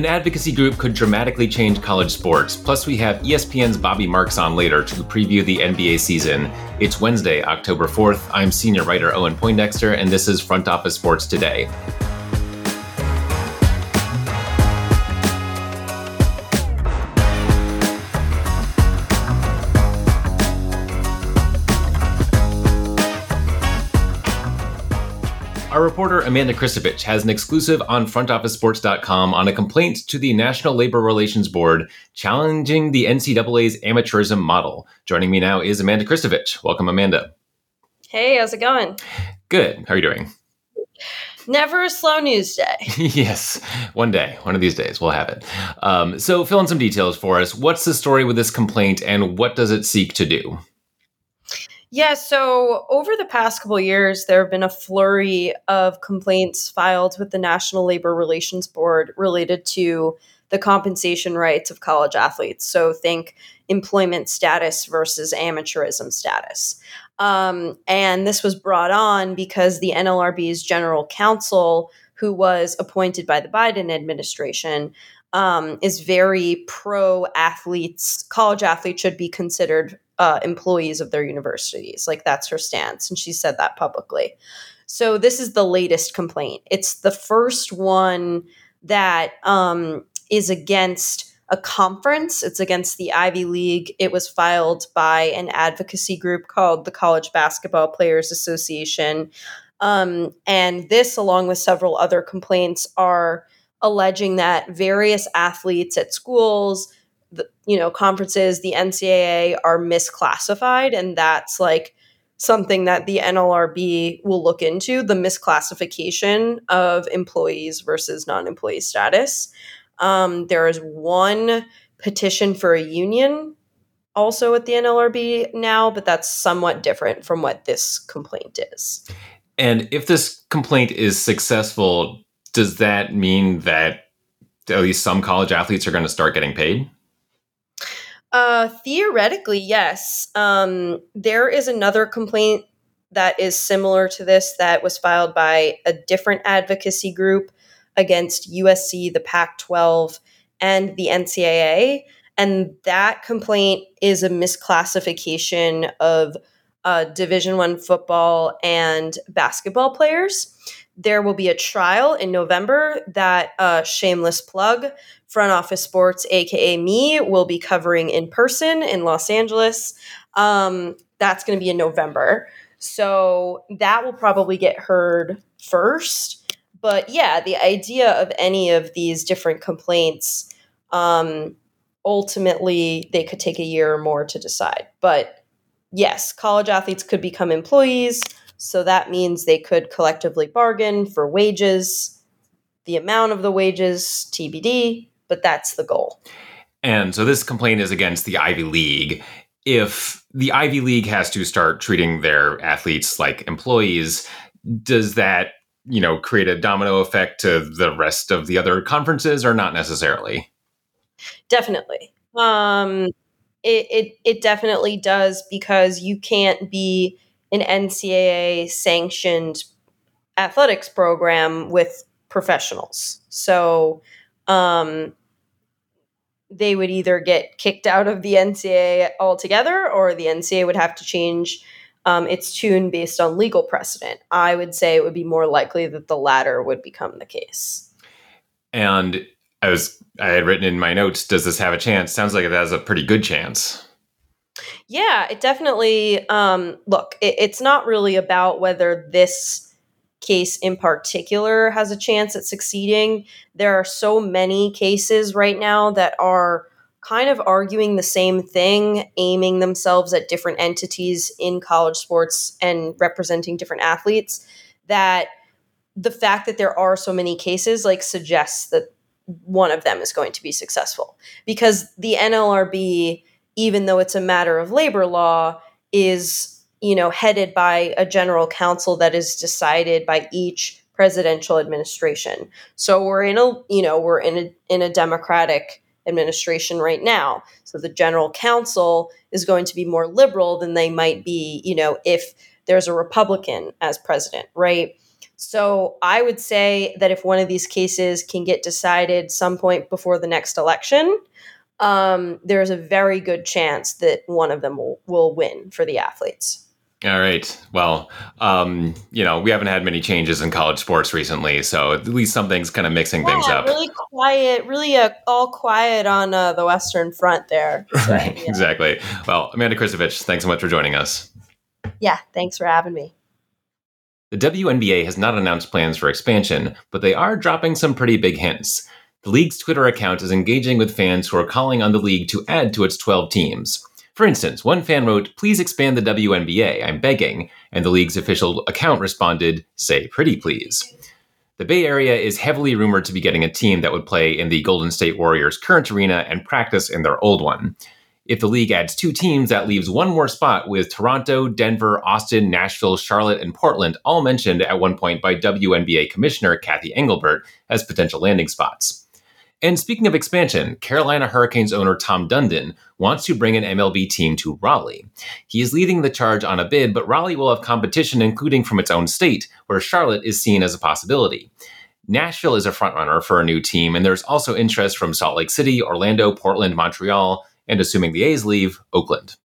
An advocacy group could dramatically change college sports. Plus, we have ESPN's Bobby Marks on later to preview the NBA season. It's Wednesday, October 4th. I'm senior writer Owen Poindexter, and this is Front Office Sports Today. Our reporter Amanda Christovich has an exclusive on frontofficesports.com on a complaint to the National Labor Relations Board challenging the NCAA's amateurism model. Joining me now is Amanda Christovich. Welcome, Amanda. Hey, how's it going? Good. How are you doing? Never a slow news day. Yes. One day. One of these days. We'll have it. So fill in some details for us. What's the story with this complaint and what does it seek to do? Yeah, so over the past couple of years, there have been a flurry of complaints filed with the National Labor Relations Board related to the compensation rights of college athletes. So think employment status versus amateurism status. And this was brought on because the NLRB's general counsel, who was appointed by the Biden administration, is very pro-athletes. College athletes should be considered employees of their universities. Like, that's her stance. And she said that publicly. So this is the latest complaint. It's the first one that is against a conference. It's against the Ivy League. It was filed by an advocacy group called the College Basketball Players Association. And this, along with several other complaints, are alleging that various athletes at schools, conferences, the NCAA are misclassified. And that's like something that the NLRB will look into, the misclassification of employees versus non-employee status. There is one petition for a union also at the NLRB now, but that's somewhat different from what this complaint is. And if this complaint is successful, does that mean that at least some college athletes are going to start getting paid? Theoretically, yes. There is another complaint that is similar to this that was filed by a different advocacy group against USC, the Pac-12, and the NCAA. And that complaint is a misclassification of Division I football and basketball players. There will be a trial in November that shameless plug, Front Office Sports, aka me, will be covering in person in Los Angeles. That's going to be in November. So that will probably get heard first. But yeah, the idea of any of these different complaints, ultimately they could take a year or more to decide. But yes, college athletes could become employees. So that means they could collectively bargain for wages, the amount of the wages, TBD, but that's the goal. And so this complaint is against the Ivy League. If the Ivy League has to start treating their athletes like employees, does that, create a domino effect to the rest of the other conferences or not necessarily? Definitely. It definitely does, because you can't be an NCAA-sanctioned athletics program with professionals. So they would either get kicked out of the NCAA altogether, or the NCAA would have to change its tune based on legal precedent. I would say it would be more likely that the latter would become the case. And I had written in my notes, does this have a chance? Sounds like it has a pretty good chance. Yeah, it definitely, it's not really about whether this case in particular has a chance at succeeding. There are so many cases right now that are kind of arguing the same thing, aiming themselves at different entities in college sports and representing different athletes, that the fact that there are so many cases suggests that one of them is going to be successful. Because the NLRB, even though it's a matter of labor law, is, headed by a general counsel that is decided by each presidential administration. So we're in a Democratic administration right now. So the general counsel is going to be more liberal than they might be, if there's a Republican as president, right? So I would say that if one of these cases can get decided some point before the next election, there is a very good chance that one of them will win for the athletes. All right. Well, we haven't had many changes in college sports recently, so at least something's kind of mixing things up. Really quiet, really all quiet on the Western front there. So, right. Yeah. Exactly. Well, Amanda Christovich, thanks so much for joining us. Yeah, thanks for having me. The WNBA has not announced plans for expansion, but they are dropping some pretty big hints. The league's Twitter account is engaging with fans who are calling on the league to add to its 12 teams. For instance, one fan wrote, "Please expand the WNBA, I'm begging," and the league's official account responded, "Say pretty please." The Bay Area is heavily rumored to be getting a team that would play in the Golden State Warriors' current arena and practice in their old one. If the league adds two teams, that leaves one more spot with Toronto, Denver, Austin, Nashville, Charlotte, and Portland, all mentioned at one point by WNBA Commissioner Cathy Engelbert as potential landing spots. And speaking of expansion, Carolina Hurricanes owner Tom Dundon wants to bring an MLB team to Raleigh. He is leading the charge on a bid, but Raleigh will have competition, including from its own state, where Charlotte is seen as a possibility. Nashville is a frontrunner for a new team, and there's also interest from Salt Lake City, Orlando, Portland, Montreal, and assuming the A's leave, Oakland.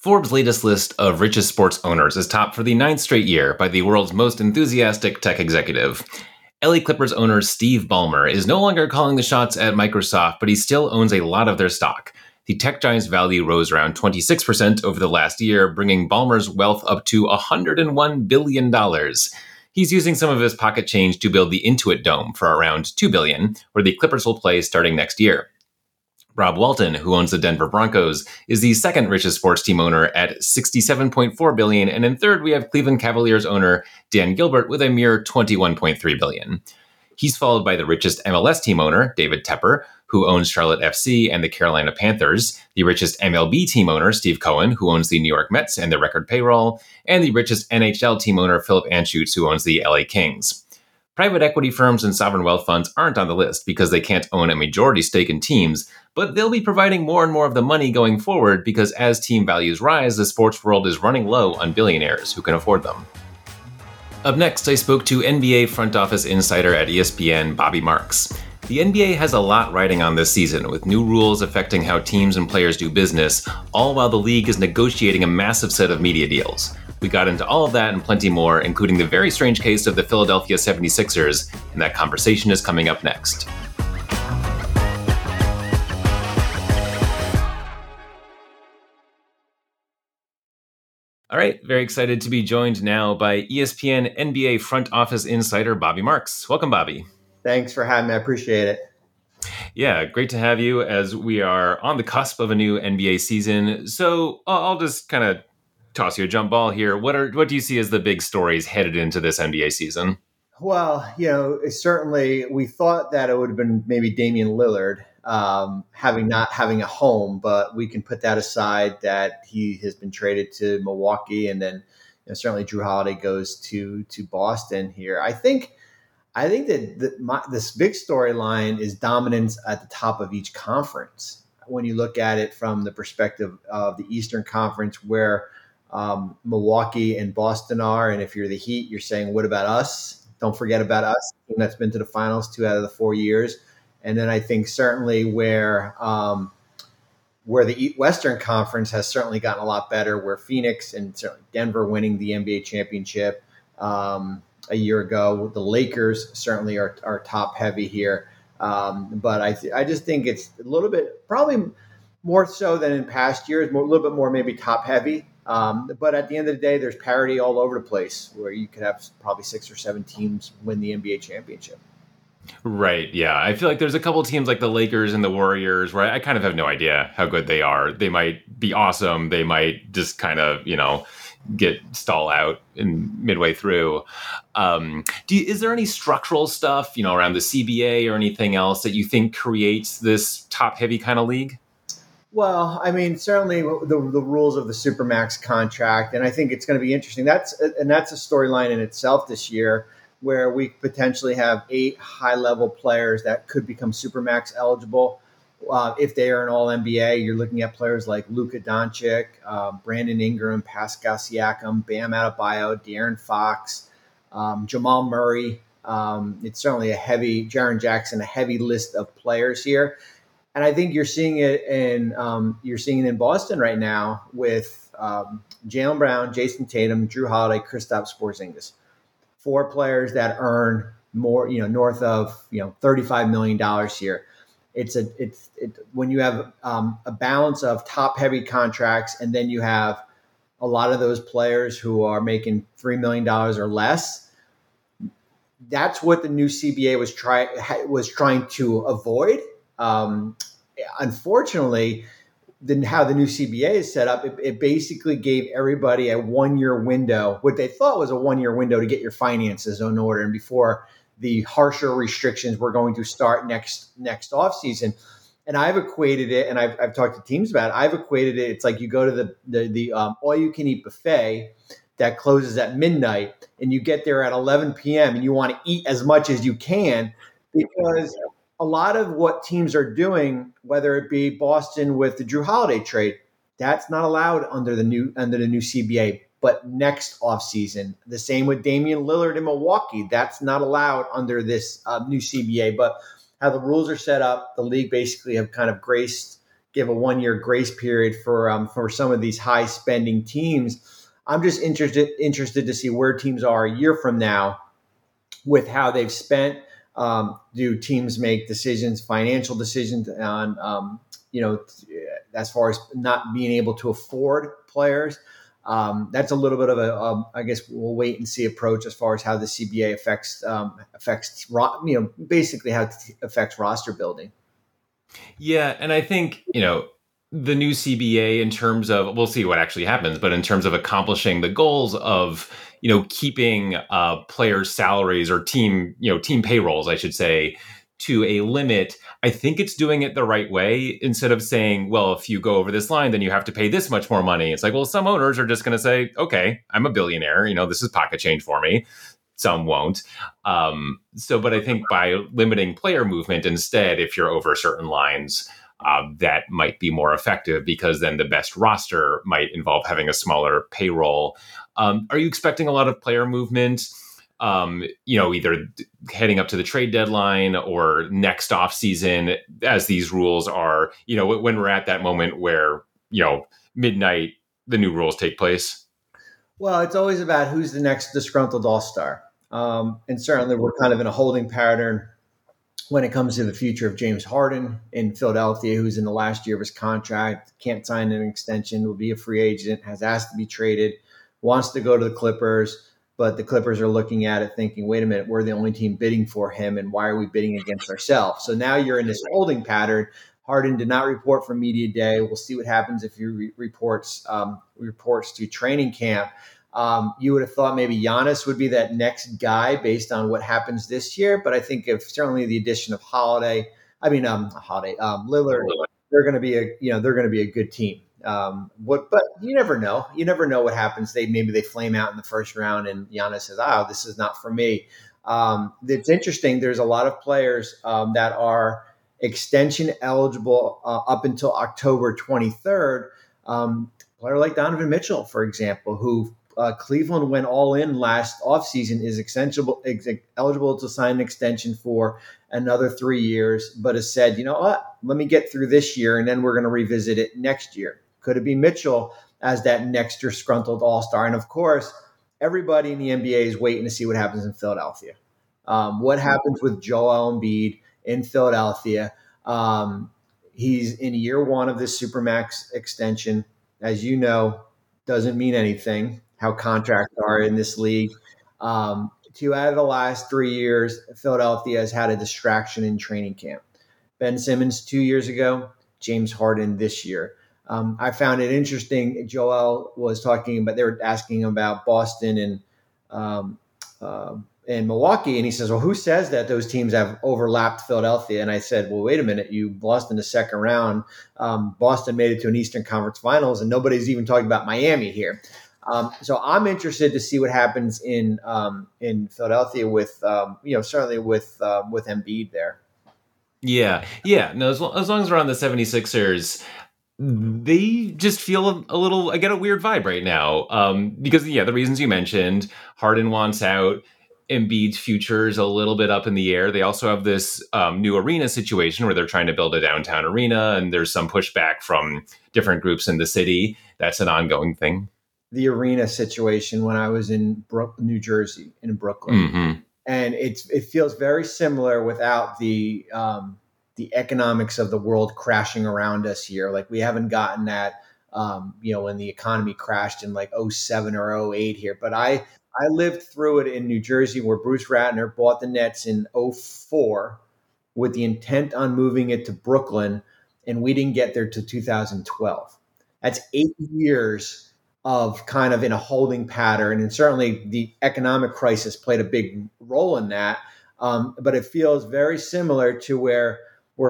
Forbes' latest list of richest sports owners is topped for the 9th straight year by the world's most enthusiastic tech executive. LA Clippers owner Steve Ballmer is no longer calling the shots at Microsoft, but he still owns a lot of their stock. The tech giant's value rose around 26% over the last year, bringing Ballmer's wealth up to $101 billion. He's using some of his pocket change to build the Intuit Dome for around $2 billion, where the Clippers will play starting next year. Rob Walton, who owns the Denver Broncos, is the second richest sports team owner at $67.4 billion, and in third we have Cleveland Cavaliers owner Dan Gilbert with a mere $21.3 billion. He's followed by the richest MLS team owner, David Tepper, who owns Charlotte FC and the Carolina Panthers, the richest MLB team owner, Steve Cohen, who owns the New York Mets and their record payroll, and the richest NHL team owner, Philip Anschutz, who owns the LA Kings. Private equity firms and sovereign wealth funds aren't on the list because they can't own a majority stake in teams, but they'll be providing more and more of the money going forward because as team values rise, the sports world is running low on billionaires who can afford them. Up next, I spoke to NBA front office insider at ESPN, Bobby Marks. The NBA has a lot riding on this season, with new rules affecting how teams and players do business, all while the league is negotiating a massive set of media deals. We got into all of that and plenty more, including the very strange case of the Philadelphia 76ers, and that conversation is coming up next. All right, very excited to be joined now by ESPN NBA front office insider Bobby Marks. Welcome, Bobby. Thanks for having me. I appreciate it. Yeah, great to have you as we are on the cusp of a new NBA season. So I'll just kind of toss you a jump ball here. What do you see as the big stories headed into this NBA season? Well, certainly we thought that it would have been maybe Damian Lillard having a home, but we can put that aside that he has been traded to Milwaukee, and then certainly Jrue Holiday goes to Boston here. I think that this big storyline is dominance at the top of each conference. When you look at it from the perspective of the Eastern Conference, where Milwaukee and Boston are, and if you're the Heat, you're saying, what about us? Don't forget about us. And that's been to the finals 2 out of the 4 years. And then I think certainly where the Western Conference has certainly gotten a lot better, where Phoenix and certainly Denver winning the NBA championship a year ago, the Lakers certainly are top heavy here. But I just think it's a little bit, probably more so than in past years, a little bit more maybe top heavy. But at the end of the day, there's parity all over the place where you could have probably 6 or 7 teams win the NBA championship. Right. Yeah. I feel like there's a couple teams like the Lakers and the Warriors where I kind of have no idea how good they are. They might be awesome. They might just kind of, get stall out in midway through. Is there any structural stuff, around the CBA or anything else that you think creates this top heavy kind of league? Well, certainly the rules of the Supermax contract, and I think it's going to be interesting. That's a storyline in itself this year, where we potentially have 8 high-level players that could become Supermax eligible. If they are an All-NBA, you're looking at players like Luka Doncic, Brandon Ingram, Pascal Siakam, Bam Adebayo, De'Aaron Fox, Jamal Murray. It's certainly a heavy, Jaren Jackson, a heavy list of players here. And I think you're seeing it in Boston right now with Jaylen Brown, Jason Tatum, Jrue Holiday, Kristaps Porzingis, four players that earn more, north of $35 million here. When you have a balance of top heavy contracts, and then you have a lot of those players who are making $3 million or less. That's what the new CBA was trying to avoid. Unfortunately, how the new CBA is set up, it basically gave everybody a one-year window, what they thought was a one-year window to get your finances in order, and before the harsher restrictions were going to start next offseason. And I've equated it, and I've talked to teams about it. I've equated it. It's like you go to the all-you-can-eat buffet that closes at midnight, and you get there at 11 p.m. and you want to eat as much as you can, because a lot of what teams are doing, whether it be Boston with the Jrue Holiday trade, that's not allowed under the new CBA. But next offseason, the same with Damian Lillard in Milwaukee, that's not allowed under this new CBA. But how the rules are set up, the league basically have kind of give a 1 year grace period for some of these high spending teams. I'm just interested to see where teams are a year from now with how they've spent. Do teams make financial decisions on, as far as not being able to afford players? That's a little bit of I guess we'll wait and see approach as far as how the CBA affects roster building. Yeah, and I think, the new CBA, in terms of, we'll see what actually happens, but in terms of accomplishing the goals of, keeping players' salaries or team payrolls, I should say, to a limit, I think it's doing it the right way. Instead of saying, well, if you go over this line, then you have to pay this much more money. It's like, well, some owners are just going to say, okay, I'm a billionaire, this is pocket change for me. Some won't. But I think by limiting player movement instead, if you're over certain lines, that might be more effective, because then the best roster might involve having a smaller payroll. Are you expecting a lot of player movement, either heading up to the trade deadline or next offseason, as these rules are, when we're at that moment where, midnight, the new rules take place? Well, it's always about who's the next disgruntled all-star. And certainly we're kind of in a holding pattern when it comes to the future of James Harden in Philadelphia, who's in the last year of his contract, can't sign an extension, will be a free agent, has asked to be traded, wants to go to the Clippers, but the Clippers are looking at it thinking, wait a minute, we're the only team bidding for him, and why are we bidding against ourselves? So now you're in this holding pattern. Harden did not report for media day. We'll see what happens if he reports to training camp. You would have thought maybe Giannis would be that next guy based on what happens this year. But I think certainly the addition of Lillard, they're going to be a good team. But you never know. You never know what happens. Maybe they flame out in the first round and Giannis says, this is not for me. It's interesting. There's a lot of players that are extension eligible up until October 23rd. Player like Donovan Mitchell, for example, who Cleveland went all in last offseason, is eligible to sign an extension for another 3 years, but has said, you know what, let me get through this year and then we're going to revisit it next year. Could it be Mitchell as that next disgruntled all-star? And of course, everybody in the NBA is waiting to see what happens in Philadelphia. What happens with Joel Embiid in Philadelphia? He's in year one of this Supermax extension. As you know, doesn't mean anything, how contracts are in this league. Out of the last 3 years, Philadelphia has had a distraction in training camp. Ben Simmons 2 years ago, James Harden this year. I found it interesting. Joel was they were asking about Boston and Milwaukee. And he says, well, who says that those teams have overlapped Philadelphia? And I said, well, wait a minute, you lost in the second round. Boston made it to an Eastern Conference Finals, and nobody's even talking about Miami here. So I'm interested to see what happens in Philadelphia with, certainly with Embiid there. Yeah. No, as long as we're on the 76ers, they just feel a little, I get a weird vibe right now. Because the reasons you mentioned, Harden wants out. Embiid's future is a little bit up in the air. They also have this new arena situation where they're trying to build a downtown arena, and there's some pushback from different groups in the city. That's an ongoing thing. The arena situation when I was in New Jersey, in Brooklyn. Mm-hmm. And it feels very similar without the economics of the world crashing around us here. Like, we haven't gotten that, when the economy crashed in like 07 or 08 here. But I lived through it in New Jersey, where Bruce Ratner bought the Nets in 04 with the intent on moving it to Brooklyn, and we didn't get there till 2012. That's 8 years of kind of in a holding pattern, and certainly the economic crisis played a big role in that. But it feels very similar to where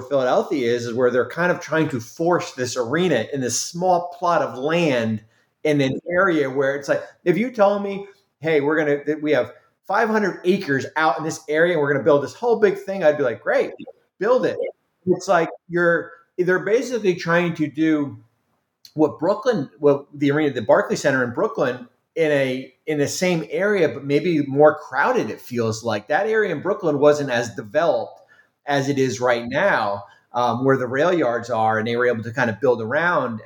Philadelphia is where they're kind of trying to force this arena in this small plot of land in an area where it's like, if you told me, hey, we have 500 acres out in this area, and we're going to build this whole big thing, I'd be like, great, build it. It's like they're basically trying to do the Barclays Center in Brooklyn in the same area, but maybe more crowded. It feels like that area in Brooklyn wasn't as developed as it is right now, where the rail yards are, and they were able to kind of build around.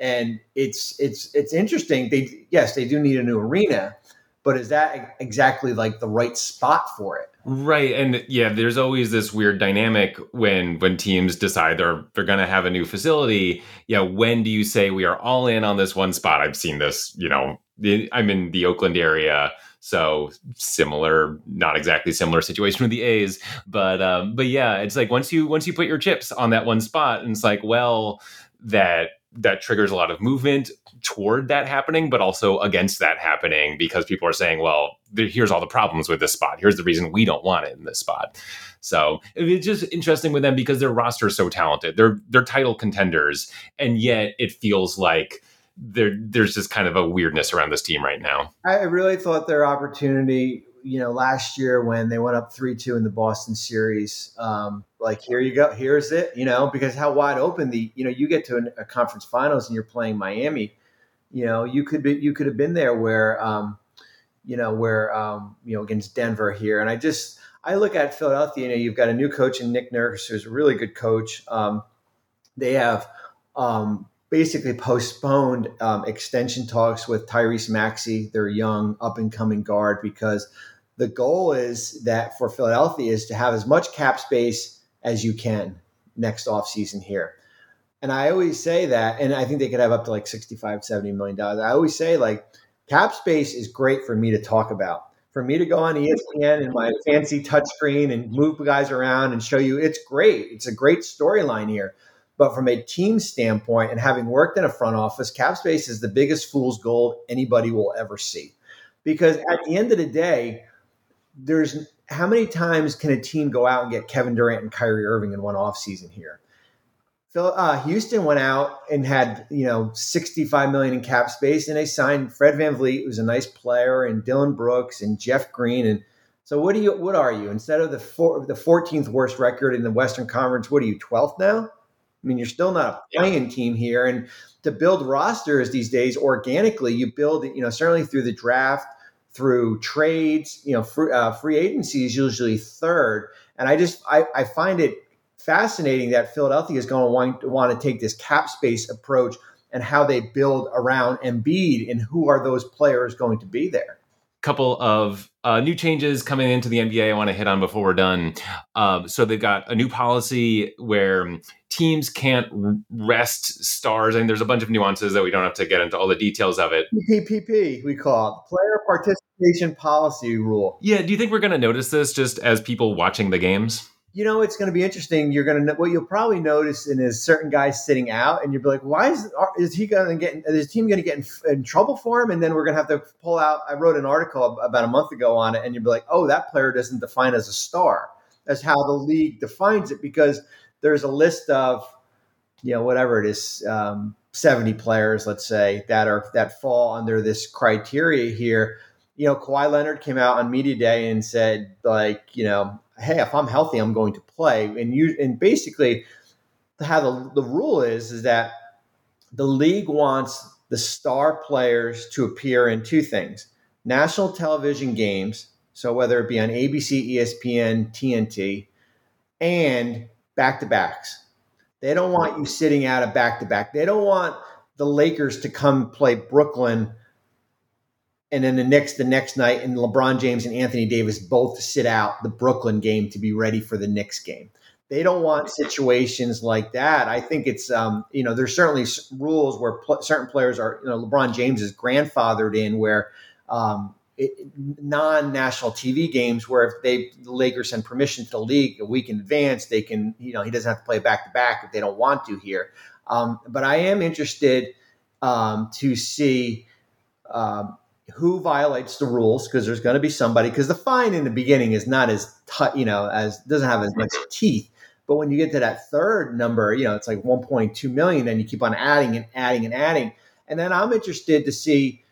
And it's interesting. They do need a new arena, but is that exactly like the right spot for it? Right. And yeah, there's always this weird dynamic when teams decide they're going to have a new facility. Yeah. When do you say we are all in on this one spot? I've seen this, I'm in the Oakland area, so similar, not exactly similar situation with the A's, but yeah, it's like once you put your chips on that one spot, and it's like, well, that triggers a lot of movement toward that happening, but also against that happening, because people are saying, well, here's all the problems with this spot. Here's the reason we don't want it in this spot. So it's just interesting with them because their roster is so talented. They're title contenders. And yet it feels like there's just kind of a weirdness around this team right now. I really thought their opportunity, last year when they went up 3-2 in the Boston series, like, here you go, here's it, because how wide open you get to a conference finals and you're playing Miami, you could have been there where against Denver here. And I look at Philadelphia, you've got a new coach in Nick Nurse, who's a really good coach. They have, basically postponed extension talks with Tyrese Maxey, their young up-and-coming guard, because the goal is that for Philadelphia is to have as much cap space as you can next offseason here. And I always say that, and I think they could have up to like $65, $70 million. I always say, like, cap space is great for me to talk about. For me to go on ESPN and my fancy touchscreen and move guys around and show you, it's great. It's a great storyline here. But from a team standpoint, and having worked in a front office, cap space is the biggest fool's gold anybody will ever see. Because at the end of the day, there's how many times can a team go out and get Kevin Durant and Kyrie Irving in one offseason here? So Houston went out and had, $65 million in cap space, and they signed Fred VanVleet, who's a nice player, and Dillon Brooks and Jeff Green. And so what are you? Instead of the 14th worst record in the Western Conference, what are you, 12th now? I mean, you're still not a playing team here. And to build rosters these days organically, you build it, certainly through the draft, through trades, free agency is usually third. And I find it fascinating that Philadelphia is going to want to take this cap space approach and how they build around Embiid and who are those players going to be there. Couple of new changes coming into the NBA I want to hit on before we're done. So they've got a new policy where teams can't rest stars. I mean, there's a bunch of nuances that we don't have to get into all the details of it. PPP, we call it. Player Participation Policy Rule. Yeah, do you think we're going to notice this just as people watching the games? It's going to be interesting. What you'll probably notice is certain guys sitting out, and you'll be like, "Why is his team going to get in trouble for him?" And then we're going to have to pull out. I wrote an article about a month ago on it, and you'll be like, "Oh, that player doesn't define as a star." That's how the league defines it, because there's a list of, 70 players, let's say, that fall under this criteria here. Kawhi Leonard came out on media day and said, like, hey, if I'm healthy, I'm going to play. And basically how the rule is that the league wants the star players to appear in two things: national television games So whether it be on ABC, ESPN, TNT, and back-to-backs. They don't want you sitting out a back-to-back. They don't want the Lakers to come play Brooklyn and then the next night and LeBron James and Anthony Davis both sit out the Brooklyn game to be ready for the Knicks game. They don't want situations like that. I think it's, there's certainly rules where certain players are, LeBron James is grandfathered in where non-national TV games where if the Lakers send permission to the league a week in advance, they can, he doesn't have to play back-to-back if they don't want to here. But I am interested to see who violates the rules, because there's going to be somebody, because the fine in the beginning is not as, doesn't have as much teeth. But when you get to that third number, it's like 1.2 million, and you keep on adding and adding and adding. And then I'm interested to see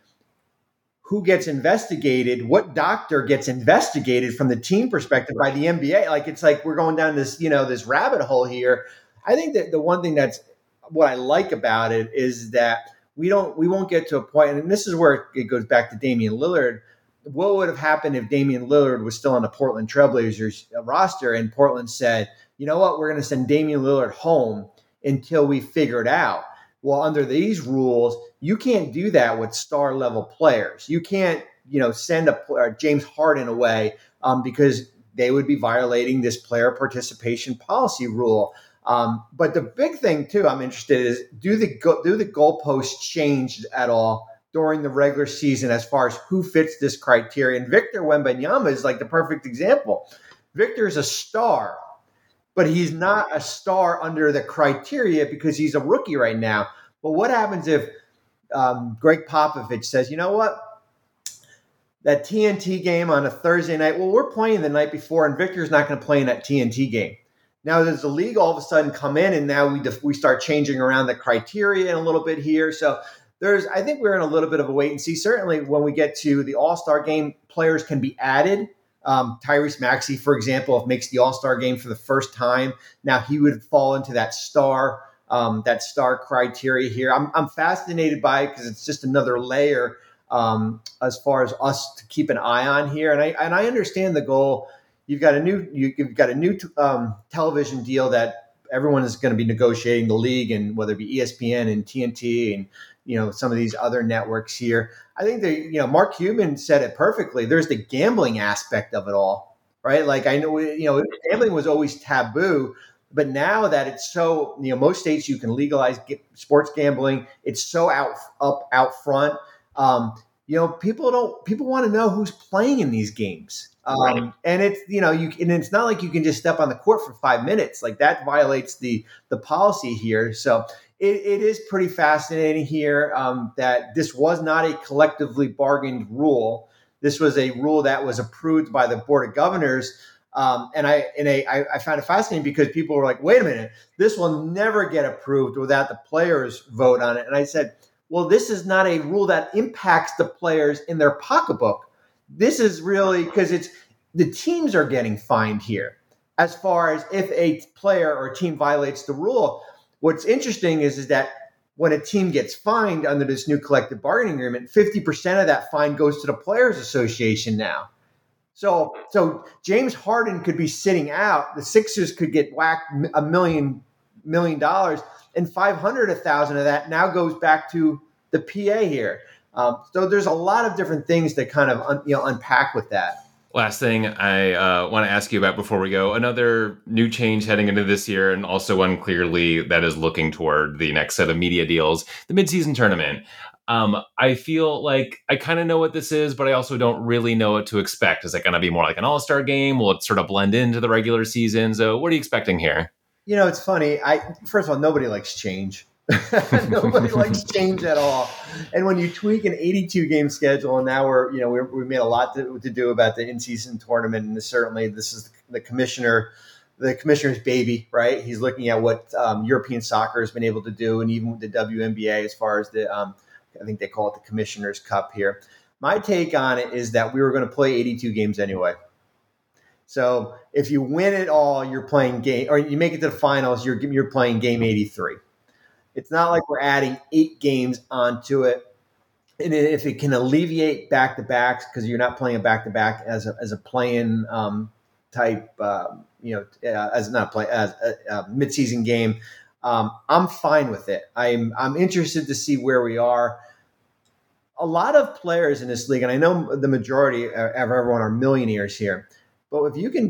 who gets investigated, what doctor gets investigated from the team perspective by the NBA. It's like we're going down this, this rabbit hole here. I think that the one thing that's what I like about it is that we won't get to a point, and this is where it goes back to Damian Lillard. What would have happened if Damian Lillard was still on the Portland Trailblazers roster and Portland said, you know what, we're going to send Damian Lillard home until we figure it out? Well, under these rules, you can't do that with star level players. You can't, send a James Harden away because they would be violating this player participation policy rule. But the big thing too, I'm interested in is do the goalposts change at all during the regular season as far as who fits this criteria? And Victor Wembanyama is like the perfect example. Victor is a star, but he's not a star under the criteria because he's a rookie right now. But what happens if Greg Popovich says, you know what? That TNT game on a Thursday night, well, we're playing the night before, and Victor's not going to play in that TNT game. Now, does the league all of a sudden come in, and now we start changing around the criteria a little bit here? So I think we're in a little bit of a wait and see. Certainly, when we get to the All-Star game, players can be added. Tyrese Maxey, for example, makes the All-Star game for the first time. Now he would fall into that star criteria here. I'm fascinated by it because it's just another layer as far as us to keep an eye on here. And I understand the goal. You've got a new television deal that everyone is going to be negotiating, the league, and whether it be ESPN and TNT and some of these other networks here. I think that Mark Cuban said it perfectly. There's the gambling aspect of it all, right? Like I know gambling was always taboo, but now that it's so most states you can legalize sports gambling. It's so out front. People want to know who's playing in these games. Right. And it's, and it's not like you can just step on the court for 5 minutes. Like that violates the policy here. So it is pretty fascinating here that this was not a collectively bargained rule. This was a rule that was approved by the Board of Governors. And I found it fascinating because people were like, wait a minute, this will never get approved without the players' vote on it. And I said, well, this is not a rule that impacts the players in their pocketbook. This is really because it's the teams are getting fined here as far as if a player or a team violates the rule. What's interesting is that when a team gets fined under this new collective bargaining agreement, 50% of that fine goes to the Players Association now. So James Harden could be sitting out. The Sixers could get whacked $1 million, and $500,000 of that now goes back to the PA here. So there's a lot of different things that kind of unpack with that. Last thing I want to ask you about before we go, another new change heading into this year, and also one clearly that is looking toward the next set of media deals, the midseason tournament. I feel like I kind of know what this is, but I also don't really know what to expect. Is it going to be more like an all-star game? Will it sort of blend into the regular season? So what are you expecting here? It's funny. First of all, nobody likes change. Nobody likes change at all. And when you tweak an 82-game schedule, and now we made a lot to do about the in-season tournament, and certainly this is the commissioner's baby, right? He's looking at what European soccer has been able to do, and even with the WNBA as far as the I think they call it the Commissioner's Cup here. My take on it is that we were going to play 82 games anyway. So if you win it all, you're playing game, or you make it to the finals, you're playing game 83. It's not like we're adding 8 games onto it. And if it can alleviate back-to-backs, because you're not playing a back-to-back as a play-in type, as a midseason game, I'm fine with it. I'm interested to see where we are. A lot of players in this league, and I know the majority of everyone are millionaires here, but if you can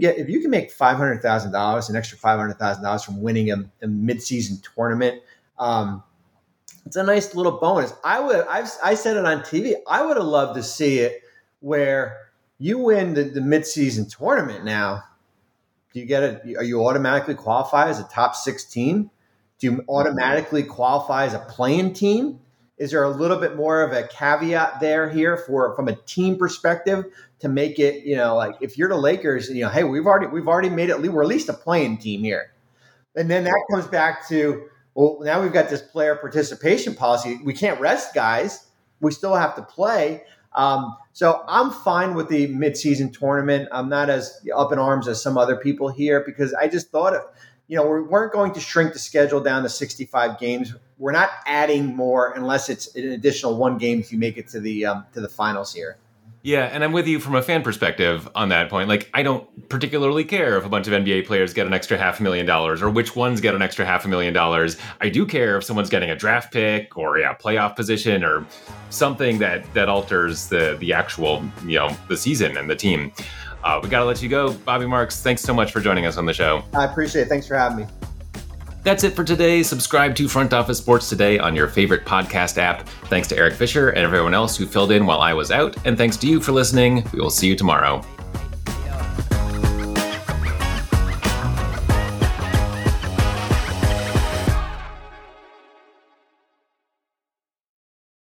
make $500,000, an extra $500,000 from winning a midseason tournament, it's a nice little bonus. I said it on TV. I would have loved to see it where you win the midseason tournament. Now, do you get it? Are you automatically qualify as a top 16? Do you automatically qualify as a play-in team? Is there a little bit more of a caveat there here from a team perspective to make it, like if you're the Lakers, hey, we've already made it. We're at least a play-in team here, and then that comes back to. Well, now we've got this player participation policy. We can't rest guys. We still have to play. So I'm fine with the midseason tournament. I'm not as up in arms as some other people here because I just thought, we weren't going to shrink the schedule down to 65 games. We're not adding more unless it's an additional one game if you make it to the finals here. Yeah, and I'm with you from a fan perspective on that point. Like, I don't particularly care if a bunch of NBA players get an extra $500,000 or which ones get an extra $500,000. I do care if someone's getting a draft pick or playoff position or something that alters the actual, the season and the team. We got to let you go. Bobby Marks, thanks so much for joining us on the show. I appreciate it. Thanks for having me. That's it for today. Subscribe to Front Office Sports Today on your favorite podcast app. Thanks to Eric Fisher and everyone else who filled in while I was out. And thanks to you for listening. We will see you tomorrow.